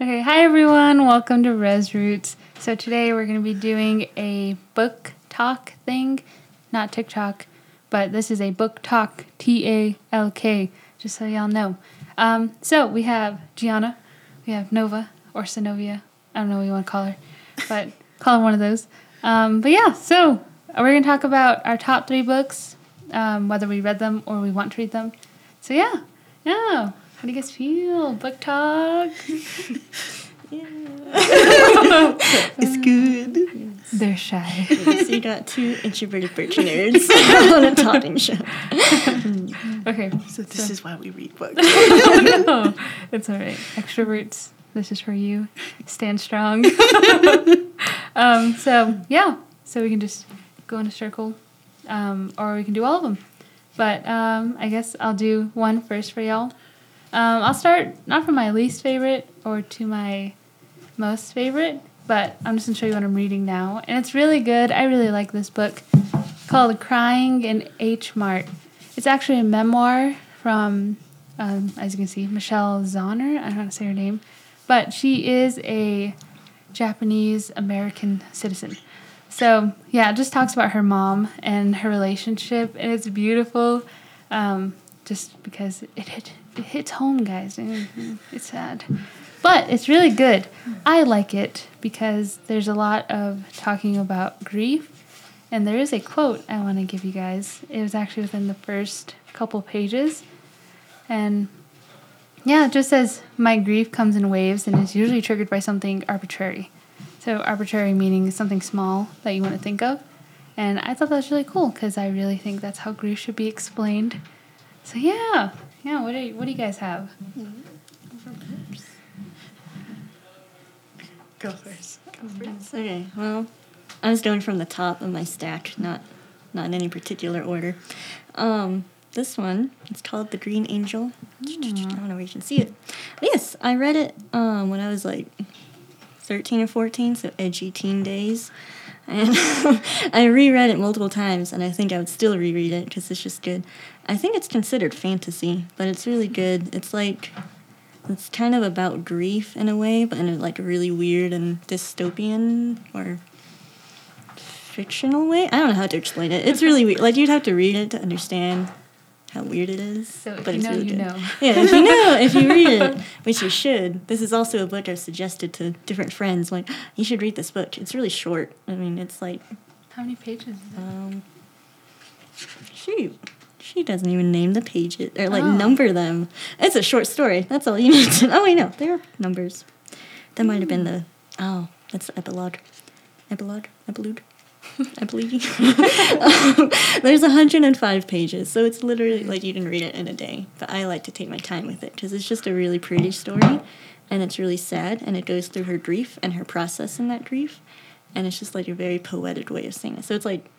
Okay, hi everyone, welcome to RezRoots. So today we're going to be doing a book talk thing, not TikTok, but this is a book talk, T-A-L-K, just so y'all know. So we have Gianna, we have Nova, or Synovia, I don't know what you want to call her, but call her one of those. But yeah, so we're going to talk about our top three books, whether we read them or we want to read them. So yeah. How do you guys feel? Book talk? Yeah. It's good. Yes. They're shy. Yes, you got two introverted birch nerds on a talking show. Okay. So this is why we read books. No, it's all right. Extroverts, this is for you. Stand strong. So we can just go in a circle, or we can do all of them. But I guess I'll do one first for y'all. I'll start not from my least favorite or to my most favorite, but I'm just going to show you what I'm reading now. And it's really good. I really like this book called Crying in H-Mart. It's actually a memoir from, as you can see, Michelle Zauner. I don't know how to say her name. But she is a Japanese-American citizen. So, yeah, it just talks about her mom and her relationship. And it's beautiful just because it hits home, guys. It's sad. But it's really good. I like it because there's a lot of talking about grief. And there is a quote I want to give you guys. It was actually within the first couple pages. And, yeah, it just says, "My grief comes in waves and is usually triggered by something arbitrary." So arbitrary meaning something small that you want to think of. And I thought that was really cool because I really think that's how grief should be explained. So, yeah. Yeah, what do you guys have? Go first. Okay, well, I was going from the top of my stack, not in any particular order. This one, it's called The Green Angel. I don't know where you can see it. But yes, I read it when I was like 13 or 14, so edgy teen days. And I reread it multiple times, and I think I would still reread it because it's just good. I think it's considered fantasy, but it's really good. It's kind of about grief in a way, but in a like really weird and dystopian or fictional way. I don't know how to explain it. It's really weird. Like, you'd have to read it to understand how weird it is. So but it's really good. Know. Yeah, if you read it, which you should. This is also a book I've suggested to different friends. Like, you should read this book. It's really short. I mean, it's like... How many pages is it? She doesn't even name the pages, or number them. It's a short story. That's all you need to know. Oh, wait, no, there are numbers. That might have been the... Oh, that's the epilogue. Epilogue? I believe. There's 105 pages, so it's literally like you can read it in a day. But I like to take my time with it because it's just a really pretty story, and it's really sad, and it goes through her grief and her process in that grief, and it's just like a very poetic way of saying it. So it's like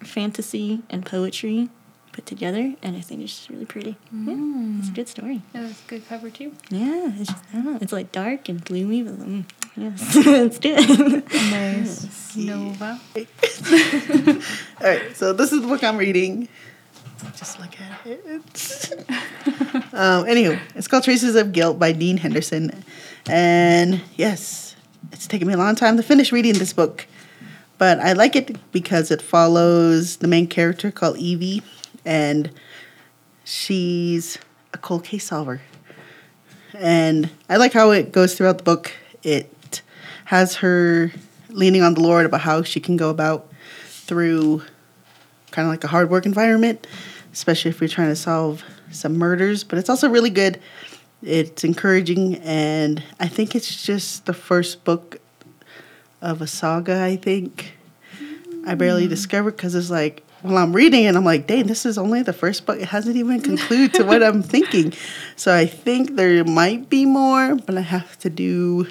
fantasy and poetry put together, and I think it's just really pretty. Yeah, it's a good story. Yeah, it's a good cover too. Yeah, it's just, I don't know. It's like dark and gloomy, but. Yes, it's good. Nice. Nova. All right, so this is the book I'm reading. Just look at it. Anywho, it's called Traces of Guilt by Dean Henderson. And yes, it's taken me a long time to finish reading this book. But I like it because it follows the main character called Evie. And she's a cold case solver. And I like how it goes throughout the book. It has her leaning on the Lord about how she can go about through kind of like a hard work environment, especially if you're trying to solve some murders. But it's also really good. It's encouraging, and I think it's just the first book of a saga, I think. I barely discovered because it's like, well, I'm reading, and I'm like, dang, this is only the first book. It hasn't even concluded to what I'm thinking. So I think there might be more, but I have to do...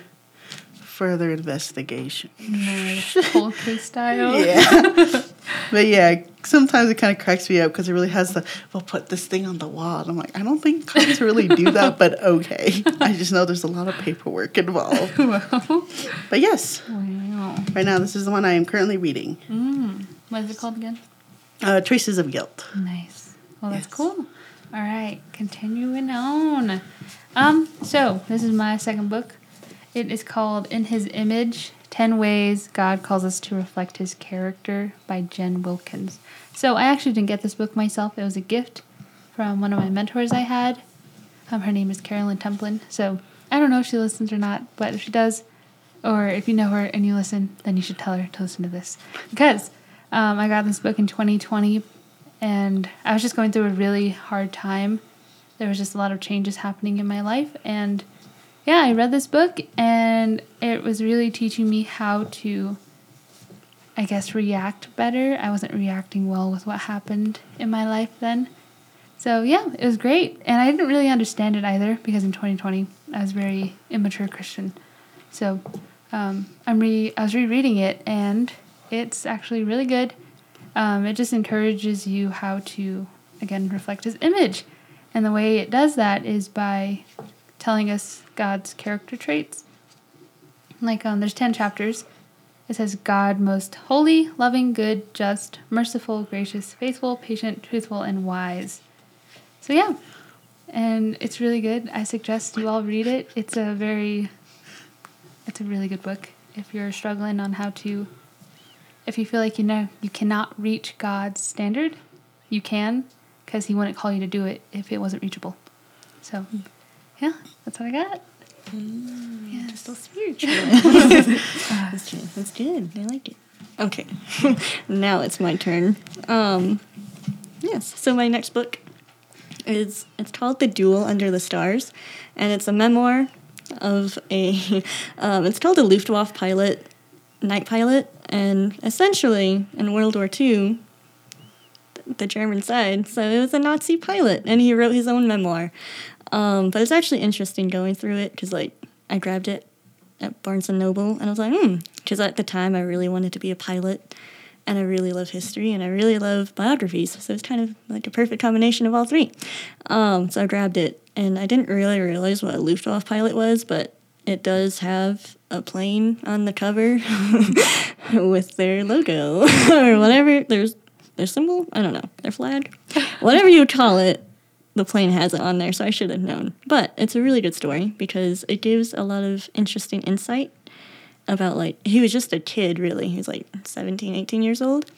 further investigation. Nice. Cold case style. Yeah. But yeah, sometimes it kind of cracks me up because it really has the, we'll put this thing on the wall. And I'm like, I don't think cops really do that, but okay. I just know there's a lot of paperwork involved. Wow. But yes. Wow. Right now, this is the one I am currently reading. What is it called again? Traces of Guilt. Nice. Well, that's cool. All right. Continuing on. So this is my second book. It is called In His Image, 10 Ways God Calls Us to Reflect His Character by Jen Wilkins. So I actually didn't get this book myself. It was a gift from one of my mentors I had. Her name is Carolyn Templin. So I don't know if she listens or not, but if she does, or if you know her and you listen, then you should tell her to listen to this. Because I got this book in 2020, and I was just going through a really hard time. There was just a lot of changes happening in my life, and yeah, I read this book, and it was really teaching me how to, I guess, react better. I wasn't reacting well with what happened in my life then. So yeah, it was great, and I didn't really understand it either, because in 2020, I was a very immature Christian. So I was rereading it, and it's actually really good. It just encourages you how to, again, reflect His image. And the way it does that is by telling us God's character traits. Like, there's 10 chapters. It says, God most holy, loving, good, just, merciful, gracious, faithful, patient, truthful, and wise. So yeah, and it's really good. I suggest you all read it. It's a really good book if you're struggling on how to, if you feel like you cannot reach God's standard, you can, because He wouldn't call you to do it if it wasn't reachable. So, yeah, that's what I got. Yes. Just so spiritual. That's good. I like it. Okay, now it's my turn. Yes, so my next book is, it's called The Duel Under the Stars, and it's a memoir of a, it's called a Luftwaffe pilot, night pilot, and essentially in World War II, the German side, so it was a Nazi pilot, and he wrote his own memoir. But it's actually interesting going through it, because, like, I grabbed it at Barnes & Noble, and I was like, because at the time I really wanted to be a pilot, and I really love history, and I really love biographies, so it's kind of like a perfect combination of all three. So I grabbed it, and I didn't really realize what a Luftwaffe pilot was, but it does have a plane on the cover with their logo, or whatever, their symbol? I don't know. Their flag? Whatever you call it, the plane has it on there, so I should have known. But it's a really good story because it gives a lot of interesting insight about, like, he was just a kid, really. He was, like, 17, 18 years old.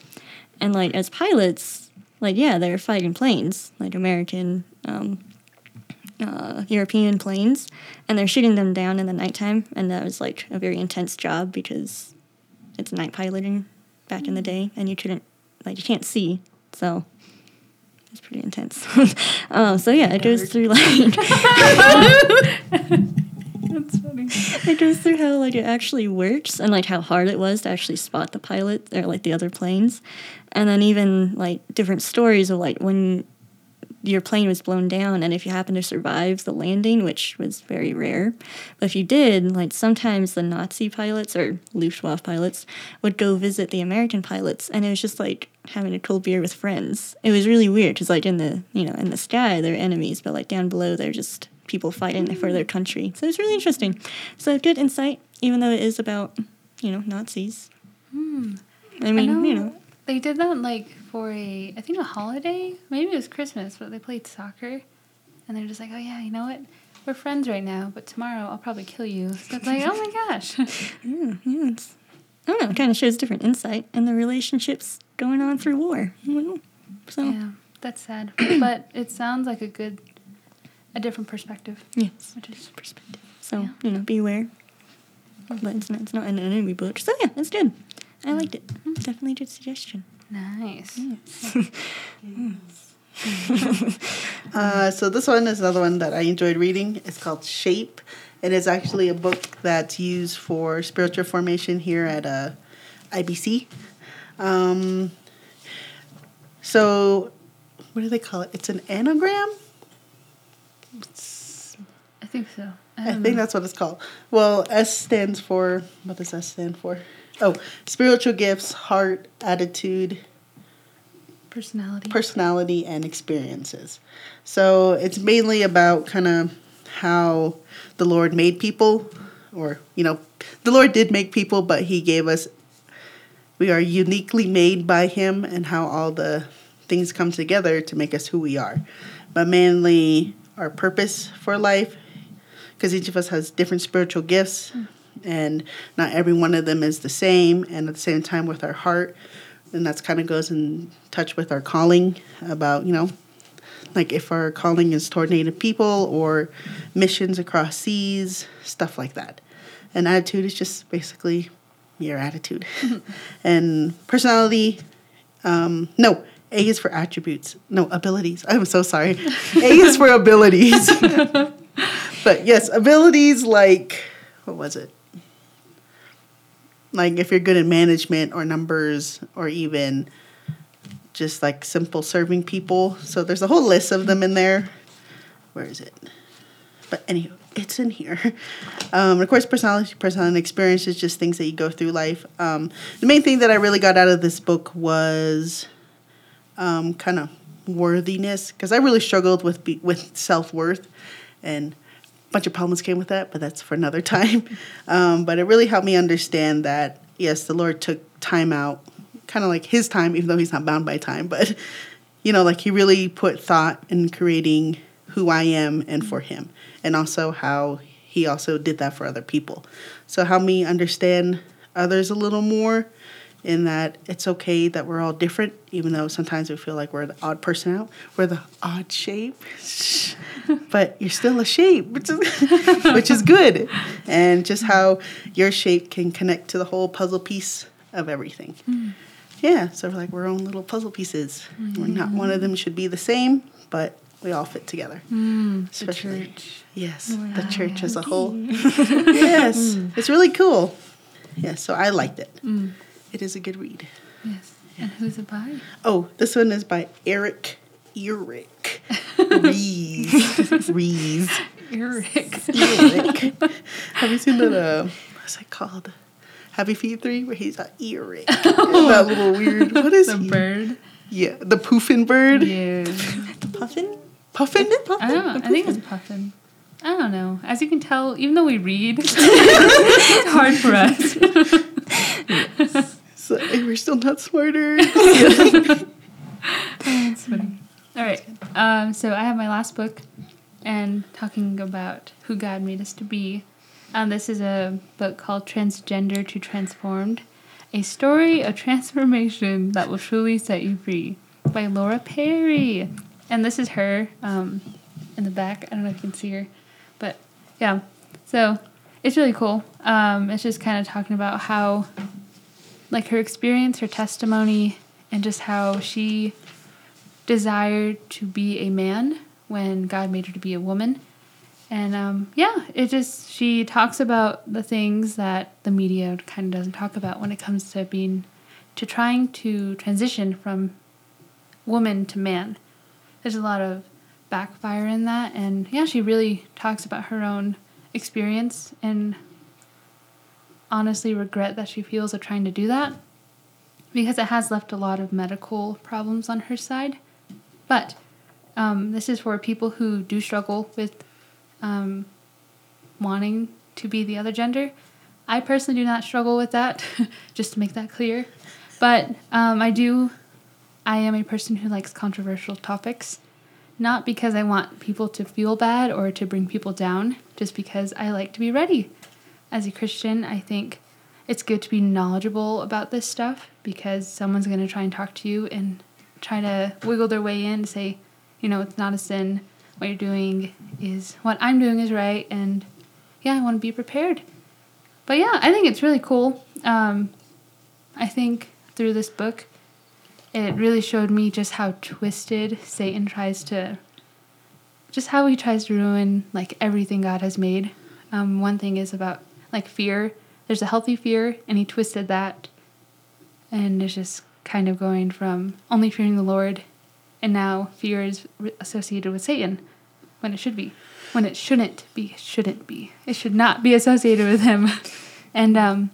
And, like, as pilots, like, yeah, they were fighting planes, like American, European planes, and they're shooting them down in the nighttime, and that was, like, a very intense job because it's night piloting back in the day, and you couldn't, like, you can't see, so it's pretty intense. So yeah, it goes through, like, that's funny. It goes through how, like, it actually works and, like, how hard it was to actually spot the pilot or, like, the other planes, and then even, like, different stories of, like, when your plane was blown down and if you happened to survive the landing, which was very rare, but if you did, like, sometimes the Nazi pilots or Luftwaffe pilots would go visit the American pilots, and it was just like having a cold beer with friends. It was really weird because, like, in the sky they're enemies, but, like, down below they're just people fighting for their country. So it's really interesting. So good insight, even though it is about, Nazis. I mean, They did that, like, for a holiday. Maybe it was Christmas, but they played soccer. And they're just like, oh, yeah, you know what? We're friends right now, but tomorrow I'll probably kill you. So it's like, oh, my gosh. Yeah. It kind of shows different insight in the relationships going on through war. So. Yeah, that's sad. But it sounds like a different perspective. Yes, which is perspective. So, beware. But it's not an enemy book. So, yeah, it's good. I liked it. Definitely a good suggestion. Nice. Yes. So this one is another one that I enjoyed reading. It's called Shape. It is actually a book that's used for spiritual formation here at IBC. So what do they call it? It's an anagram? I think so. I think that's what it's called. Well, S stands for... What does S stand for? Oh, spiritual gifts, heart, attitude, personality, and experiences. So it's mainly about kind of how the Lord made people, or, the Lord did make people, but He gave us, we are uniquely made by Him, and how all the things come together to make us who we are. But mainly our purpose for life, because each of us has different spiritual gifts, and not every one of them is the same, and at the same time with our heart. And that's kind of goes in touch with our calling about, you know, like if our calling is toward Native people or missions across seas, stuff like that. And attitude is just basically your attitude. And personality, A is for attributes. No, abilities. I'm so sorry. A is for abilities. But yes, abilities like, what was it? Like if you're good at management or numbers or even just like simple serving people. So there's a whole list of them in there. Where is it? But anyway, it's in here. Of course, personality and experience is just things that you go through life. The main thing that I really got out of this book was kind of worthiness, because I really struggled with self-worth, and a bunch of problems came with that, but that's for another time. But it really helped me understand that, yes, the Lord took time out, kind of like his time, even though he's not bound by time, but, you know, like he really put thought in creating who I am and for him, and also how he also did that for other people. So help me understand others a little more, in that it's okay that we're all different, even though sometimes we feel like we're the odd person out. We're the odd shape, but you're still a shape, which is good. And just how your shape can connect to the whole puzzle piece of everything. Mm. Yeah, so we're like we're our own little puzzle pieces. Mm. We're not one of them should be the same, but we all fit together. Mm, especially the church. Yes, wow. The church as a whole. Yes, It's really cool. Yeah, so I liked it. Mm. It is a good read. Yes. Yeah. And who's it by? Oh, this one is by Eric Reeves. Eric. Have you seen that, what's it called? Happy Feet 3, where he's like, Eric. Oh. That little weird, what is he? The bird. Yeah, the puffin bird. Yeah. The puffin? Puffin? Is it puffin? I think it's puffin. I don't know. As you can tell, even though we read, it's hard for us. So, hey, we're still not smarter. Oh, that's funny. All right. So I have my last book, and talking about who God made us to be. This is a book called Transgender to Transformed, a story of transformation that will truly set you free, by Laura Perry. And this is her in the back. I don't know if you can see her, but yeah. So it's really cool. It's just kind of talking about how, like, her experience, her testimony, and just how she desired to be a man when God made her to be a woman. And, she talks about the things that the media kind of doesn't talk about when it comes to trying to transition from woman to man. There's a lot of backfire in that. And, yeah, she really talks about her own experience and honestly regret that she feels of trying to do that, because it has left a lot of medical problems on her side. But this is for people who do struggle with wanting to be the other gender. I personally do not struggle with that, just to make that clear. But I am a person who likes controversial topics. Not because I want people to feel bad or to bring people down, just because I like to be ready. As a Christian, I think it's good to be knowledgeable about this stuff, because someone's going to try and talk to you and try to wiggle their way in and say, you know, it's not a sin. What I'm doing is right. And yeah, I want to be prepared. But yeah, I think it's really cool. I think through this book, it really showed me just how twisted Satan tries to ruin, like, everything God has made. One thing is about, like, fear. There's a healthy fear, and he twisted that. And it's just kind of going from only fearing the Lord, and now fear is associated with Satan, when it shouldn't be. It should not be associated with him. And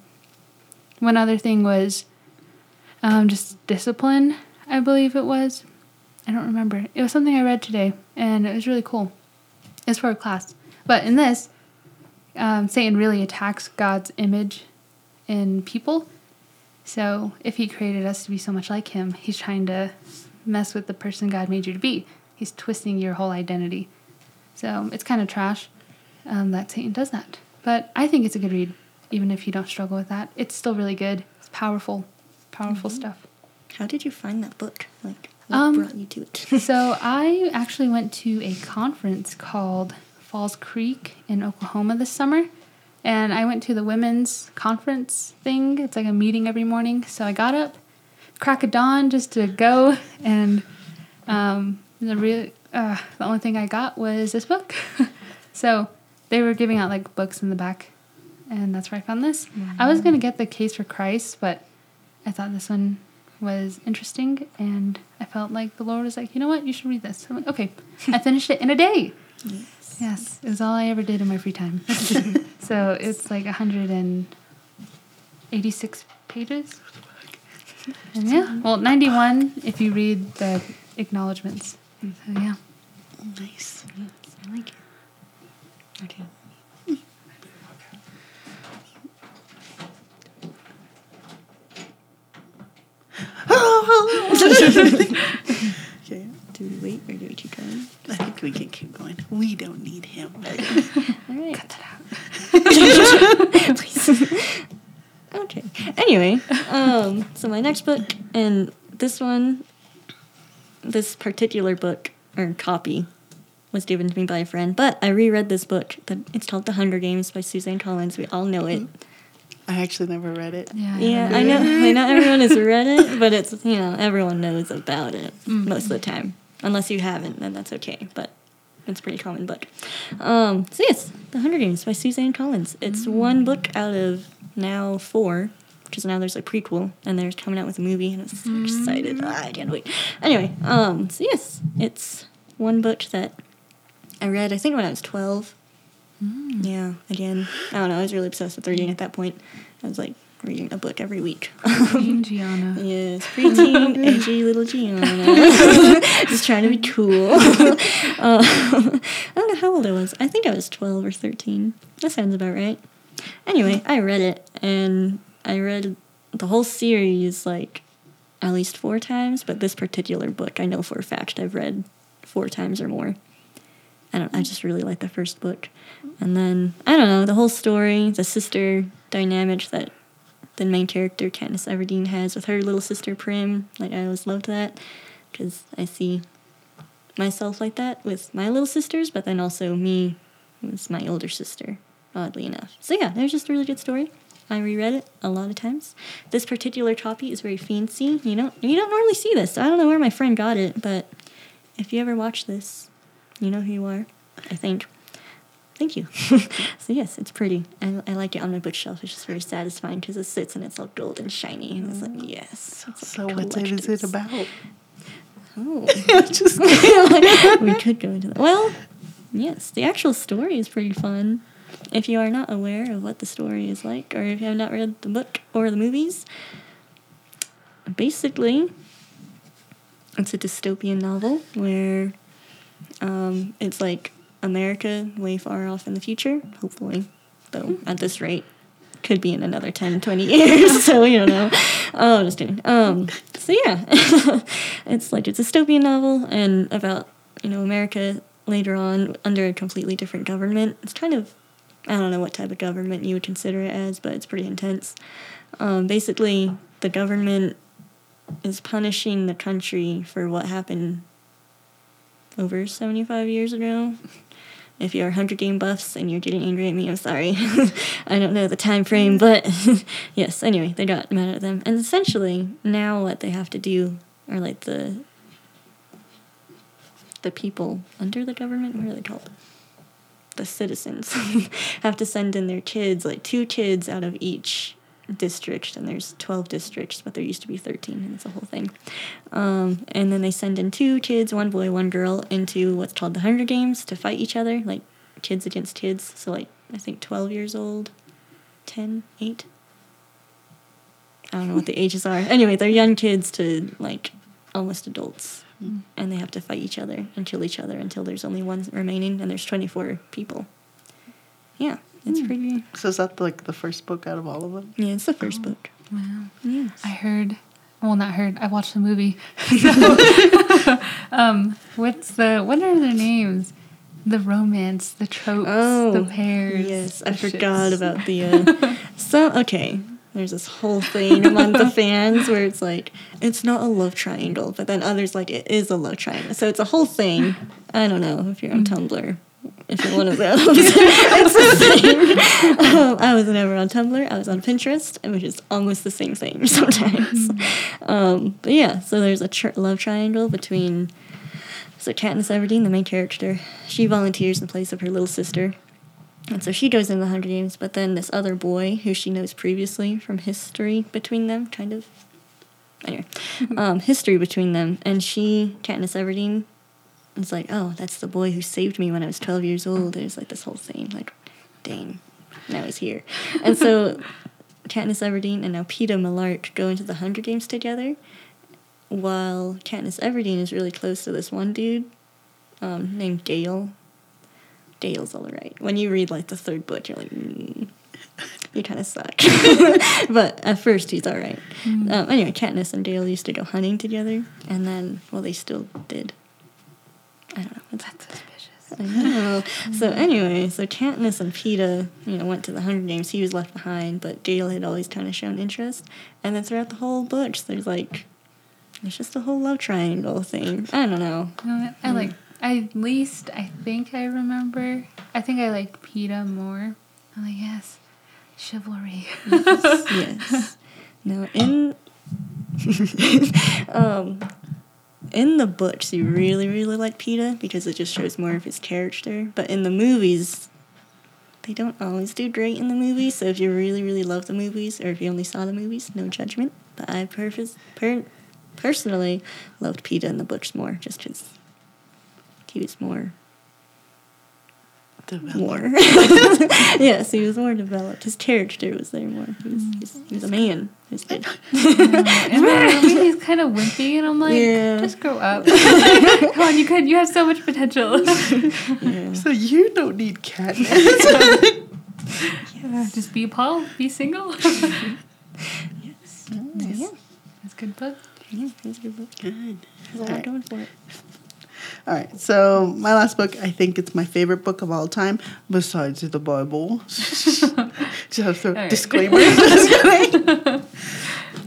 one other thing was, just discipline, I believe it was. I don't remember. It was something I read today, and it was really cool. It's for a class. But in this, Satan really attacks God's image in people. So if he created us to be so much like him, he's trying to mess with the person God made you to be. He's twisting your whole identity. So it's kind of trash. that Satan does that. But I think it's a good read, even if you don't struggle with that. It's still really good. It's powerful mm-hmm. stuff. How did you find that book? Like, what brought you to it? So I actually went to a conference called Falls Creek in Oklahoma this summer. And I went to the women's conference thing. It's like a meeting every morning. So I got up, crack of dawn, just to go. And the only thing I got was this book. So they were giving out like books in the back. And that's where I found this. Mm-hmm. I was going to get The Case for Christ, but I thought this one was interesting. And I felt like the Lord was like, you know what? You should read this. I'm like, okay. I finished it in a day. Yes, it was all I ever did in my free time. So it's like 186 pages. And yeah, well, 91 if you read the acknowledgements. So yeah. Nice. I like it. Okay. Okay, do we wait or do we keep going? I think we can keep going. We don't need him. All right. Cut that out. Please. Okay. Anyway, so my next book, and this one, this particular book, or copy, was given to me by a friend, but I reread this book. It's called The Hunger Games by Suzanne Collins. We all know it. Mm-hmm. I actually never read it. Yeah, I know. Like, not everyone has read it, but it's, you know, everyone knows about it most of the time. Unless you haven't, then that's okay. But it's a pretty common book. So yes, The Hunger Games by Suzanne Collins. It's one book out of now 4, because now there's a prequel, and they're coming out with a movie, and I'm so excited. I can't wait. Anyway, so yes, it's one book that I read, I think, when I was 12. Yeah, again, I don't know, I was really obsessed with reading at that point. I was like reading a book every week. Preteen Gianna. Yes, preteen, edgy little Gianna. Just trying to be cool. I don't know how old I was. I think I was 12 or 13. That sounds about right. Anyway, I read it, and I read the whole series like at least 4 times, but this particular book I know for a fact I've read 4 times or more. I just really like the first book. And then, I don't know, the whole story, the sister dynamic that the main character, Katniss Everdeen, has with her little sister, Prim. Like, I always loved that, because I see myself like that with my little sisters, but then also me with my older sister, oddly enough. So yeah, it was just a really good story. I reread it a lot of times. This particular copy is very fancy. You don't normally see this, so I don't know where my friend got it, but if you ever watch this, you know who you are, I think. Thank you. So yes, it's pretty. I like it on my bookshelf. It's just very satisfying because it sits and it's all gold and shiny. And it's like, yes. So like what is it about? Oh. Just we could go into that. Well, yes, the actual story is pretty fun. If you are not aware of what the story is like, or if you have not read the book or the movies, basically, it's a dystopian novel where... it's like America way far off in the future, hopefully, though at this rate, could be in another 10, 20 years, so we don't know. Oh, just kidding. So yeah, it's like a dystopian novel and about, America later on under a completely different government. It's kind of, I don't know what type of government you would consider it as, but it's pretty intense. Basically, the government is punishing the country for what happened over 75 years ago. If you're Hunger Game buffs and you're getting angry at me, I'm sorry. I don't know the time frame, but yes, anyway, they got mad at them. And essentially, now what they have to do are like the people under the government, what are they called? The citizens have to send in their kids, like 2 kids out of each district, and there's 12 districts, but there used to be 13, and it's a whole thing. And then they send in 2 kids, 1 boy, 1 girl, into what's called the Hunger Games to fight each other, like kids against kids. So, like, I think 12 years old, 10, 8. I don't know what the ages are. Anyway, they're young kids to, like, almost adults, and they have to fight each other and kill each other until there's only one remaining, and there's 24 people. Yeah. It's pretty. So is that like the first book out of all of them? Yeah, it's the first book. Wow. Yes. I watched the movie. What are their names? The romance, the tropes, the pairs. Yes, I forgot about the... Okay, there's this whole thing among the fans where it's like, it's not a love triangle, but then others like, it is a love triangle. So it's a whole thing. I don't know if you're on Tumblr, if you're one of those. It's the same. I was never on Tumblr. I was on Pinterest, which is almost the same thing sometimes. But yeah, so there's a love triangle between... So Katniss Everdeen, the main character, she volunteers in place of her little sister. And so she goes into the Hunger Games, but then this other boy, who she knows previously from history between them, kind of. Anyway, history between them. And she, Katniss Everdeen, is like, oh, that's the boy who saved me when I was 12 years old. There's like this whole thing, like, dang, now he's here. And so Katniss Everdeen and now Peeta Mellark go into the Hunger Games together. While Katniss Everdeen is really close to this one dude named Gale. Gale's all right. When you read, like, the third book, you're like, you kind of suck. But at first, he's all right. Anyway, Katniss and Gale used to go hunting together, and then, well, they still did. I don't know. That's suspicious. I know. So anyway, so Katniss and Peeta, you know, went to the Hunger Games. He was left behind, but Gale had always kind of shown interest. And then throughout the whole book, there's, like... It's just the whole love triangle thing. I don't know. At least I think I remember. I think I like Peeta more. I'm like, yes, chivalry. Yes. Now, in the books, you really, really like Peeta because it just shows more of his character. But in the movies, they don't always do great in the movies. So if you really, really love the movies, or if you only saw the movies, no judgment. But I personally loved Peeta in the books more, just because he was more... Developed. Yes, he was more developed. His character was there more. He's a man. He's good. And then he's kind of wimpy, and I'm like, just grow up. Come on, you have so much potential. Yeah. So you don't need Katniss. Yes. Just be Paul, be single. Yes. Nice. Yeah. That's good book. Yeah, that's a good book. Good. That's what I'm going for it. All right, so my last book, I think it's my favorite book of all time, besides the Bible. Just have to disclaimer.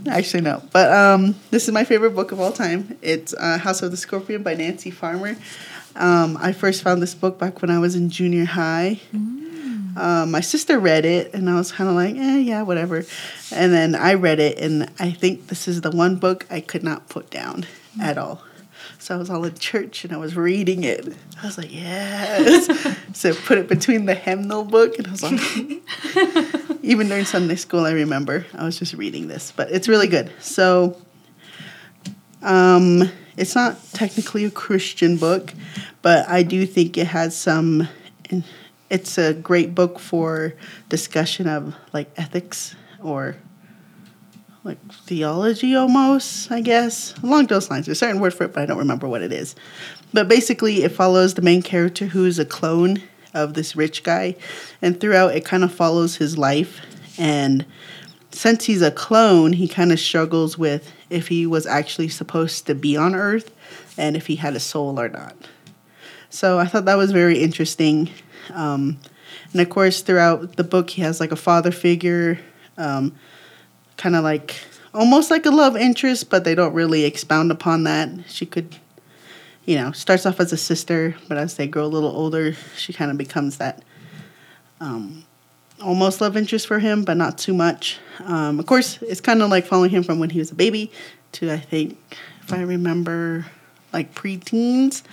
Actually, no. But this is my favorite book of all time. It's House of the Scorpion by Nancy Farmer. I first found this book back when I was in junior high. My sister read it, and I was kind of like, yeah, whatever. And then I read it, and I think this is the one book I could not put down at all. So I was all in church, and I was reading it. I was like, yes. So I put it between the hymnal book, and I was like, even during Sunday school, I remember, I was just reading this. But it's really good. So it's not technically a Christian book, but I do think it has some... It's a great book for discussion of, like, ethics or, like, theology almost, I guess. Along those lines. There's a certain word for it, but I don't remember what it is. But basically, it follows the main character who is a clone of this rich guy. And throughout, it kind of follows his life. And since he's a clone, he kind of struggles with if he was actually supposed to be on Earth and if he had a soul or not. So I thought that was very interesting. And of course, throughout the book, he has like a father figure, kind of like almost like a love interest, but they don't really expound upon that. She could, you know, starts off as a sister, but as they grow a little older, she kind of becomes that almost love interest for him, but not too much. Of course, it's kind of like following him from when he was a baby to, I think, if I remember, like preteens,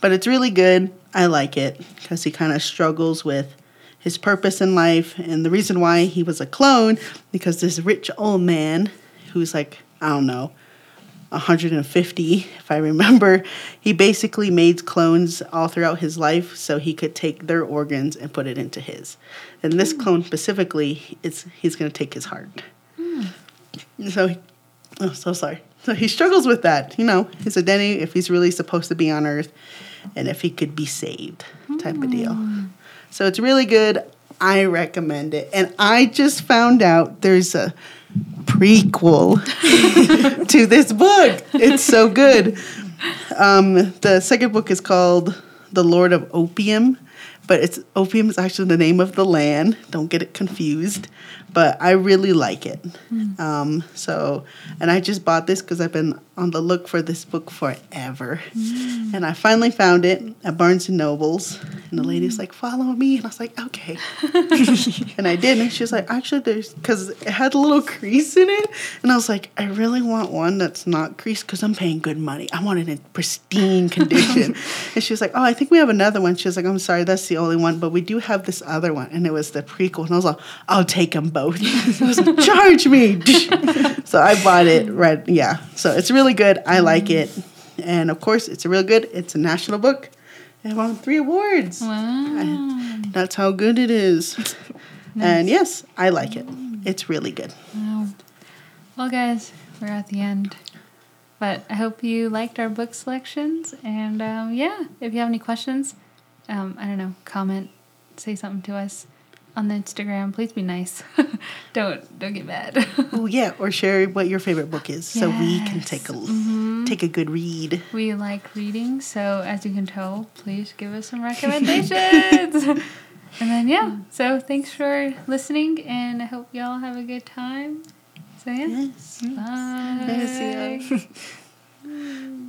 but it's really good. I like it because he kind of struggles with his purpose in life and the reason why he was a clone, because this rich old man who's like, I don't know, 150, if I remember, he basically made clones all throughout his life so he could take their organs and put it into his. And this clone specifically, he's going to take his heart. So he struggles with that, you know, his identity, if he's really supposed to be on Earth and if he could be saved type of deal. So it's really good. I recommend it. And I just found out there's a prequel to this book. It's so good. The second book is called The Lord of Opium, but it's opium is actually the name of the land. Don't get it confused. But I really like it. Mm. And I just bought this because I've been on the look for this book forever. Mm. And I finally found it at Barnes & Noble's. And the lady was like, follow me. And I was like, okay. And I did. And she was like, actually, there's, because it had a little crease in it. And I was like, I really want one that's not creased because I'm paying good money. I want it in pristine condition. And she was like, oh, I think we have another one. She was like, I'm sorry, that's the only one. But we do have this other one. And it was the prequel. And I was like, I'll take them both. I was like, charge me. So I bought it, right? Yeah. So it's really good. I like it. And of course, it's real good. It's a national book. It won 3 awards. Wow. That's how good it is. Nice. And yes, I like it. It's really good. Wow. Well, guys, we're at the end. But I hope you liked our book selections. And if you have any questions, comment, say something to us. On the Instagram, please be nice. Don't get mad. Oh yeah, or share what your favorite book is, yes. So we can take a good read. We like reading, so as you can tell, please give us some recommendations. So thanks for listening, and I hope y'all have a good time. So yeah, yes. Bye. Yes, yeah.